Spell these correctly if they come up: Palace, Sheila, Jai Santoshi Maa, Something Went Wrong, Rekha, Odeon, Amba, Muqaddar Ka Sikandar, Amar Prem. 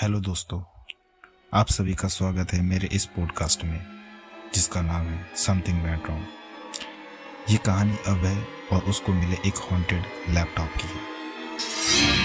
Hello दोस्तों, आप सभी का स्वागत है मेरे इस पॉडकास्ट में जिसका नाम है समथिंग वेंट रॉन्ग। ये कहानी अब है और उसको मिले एक हॉन्टेड लैपटॉप की है।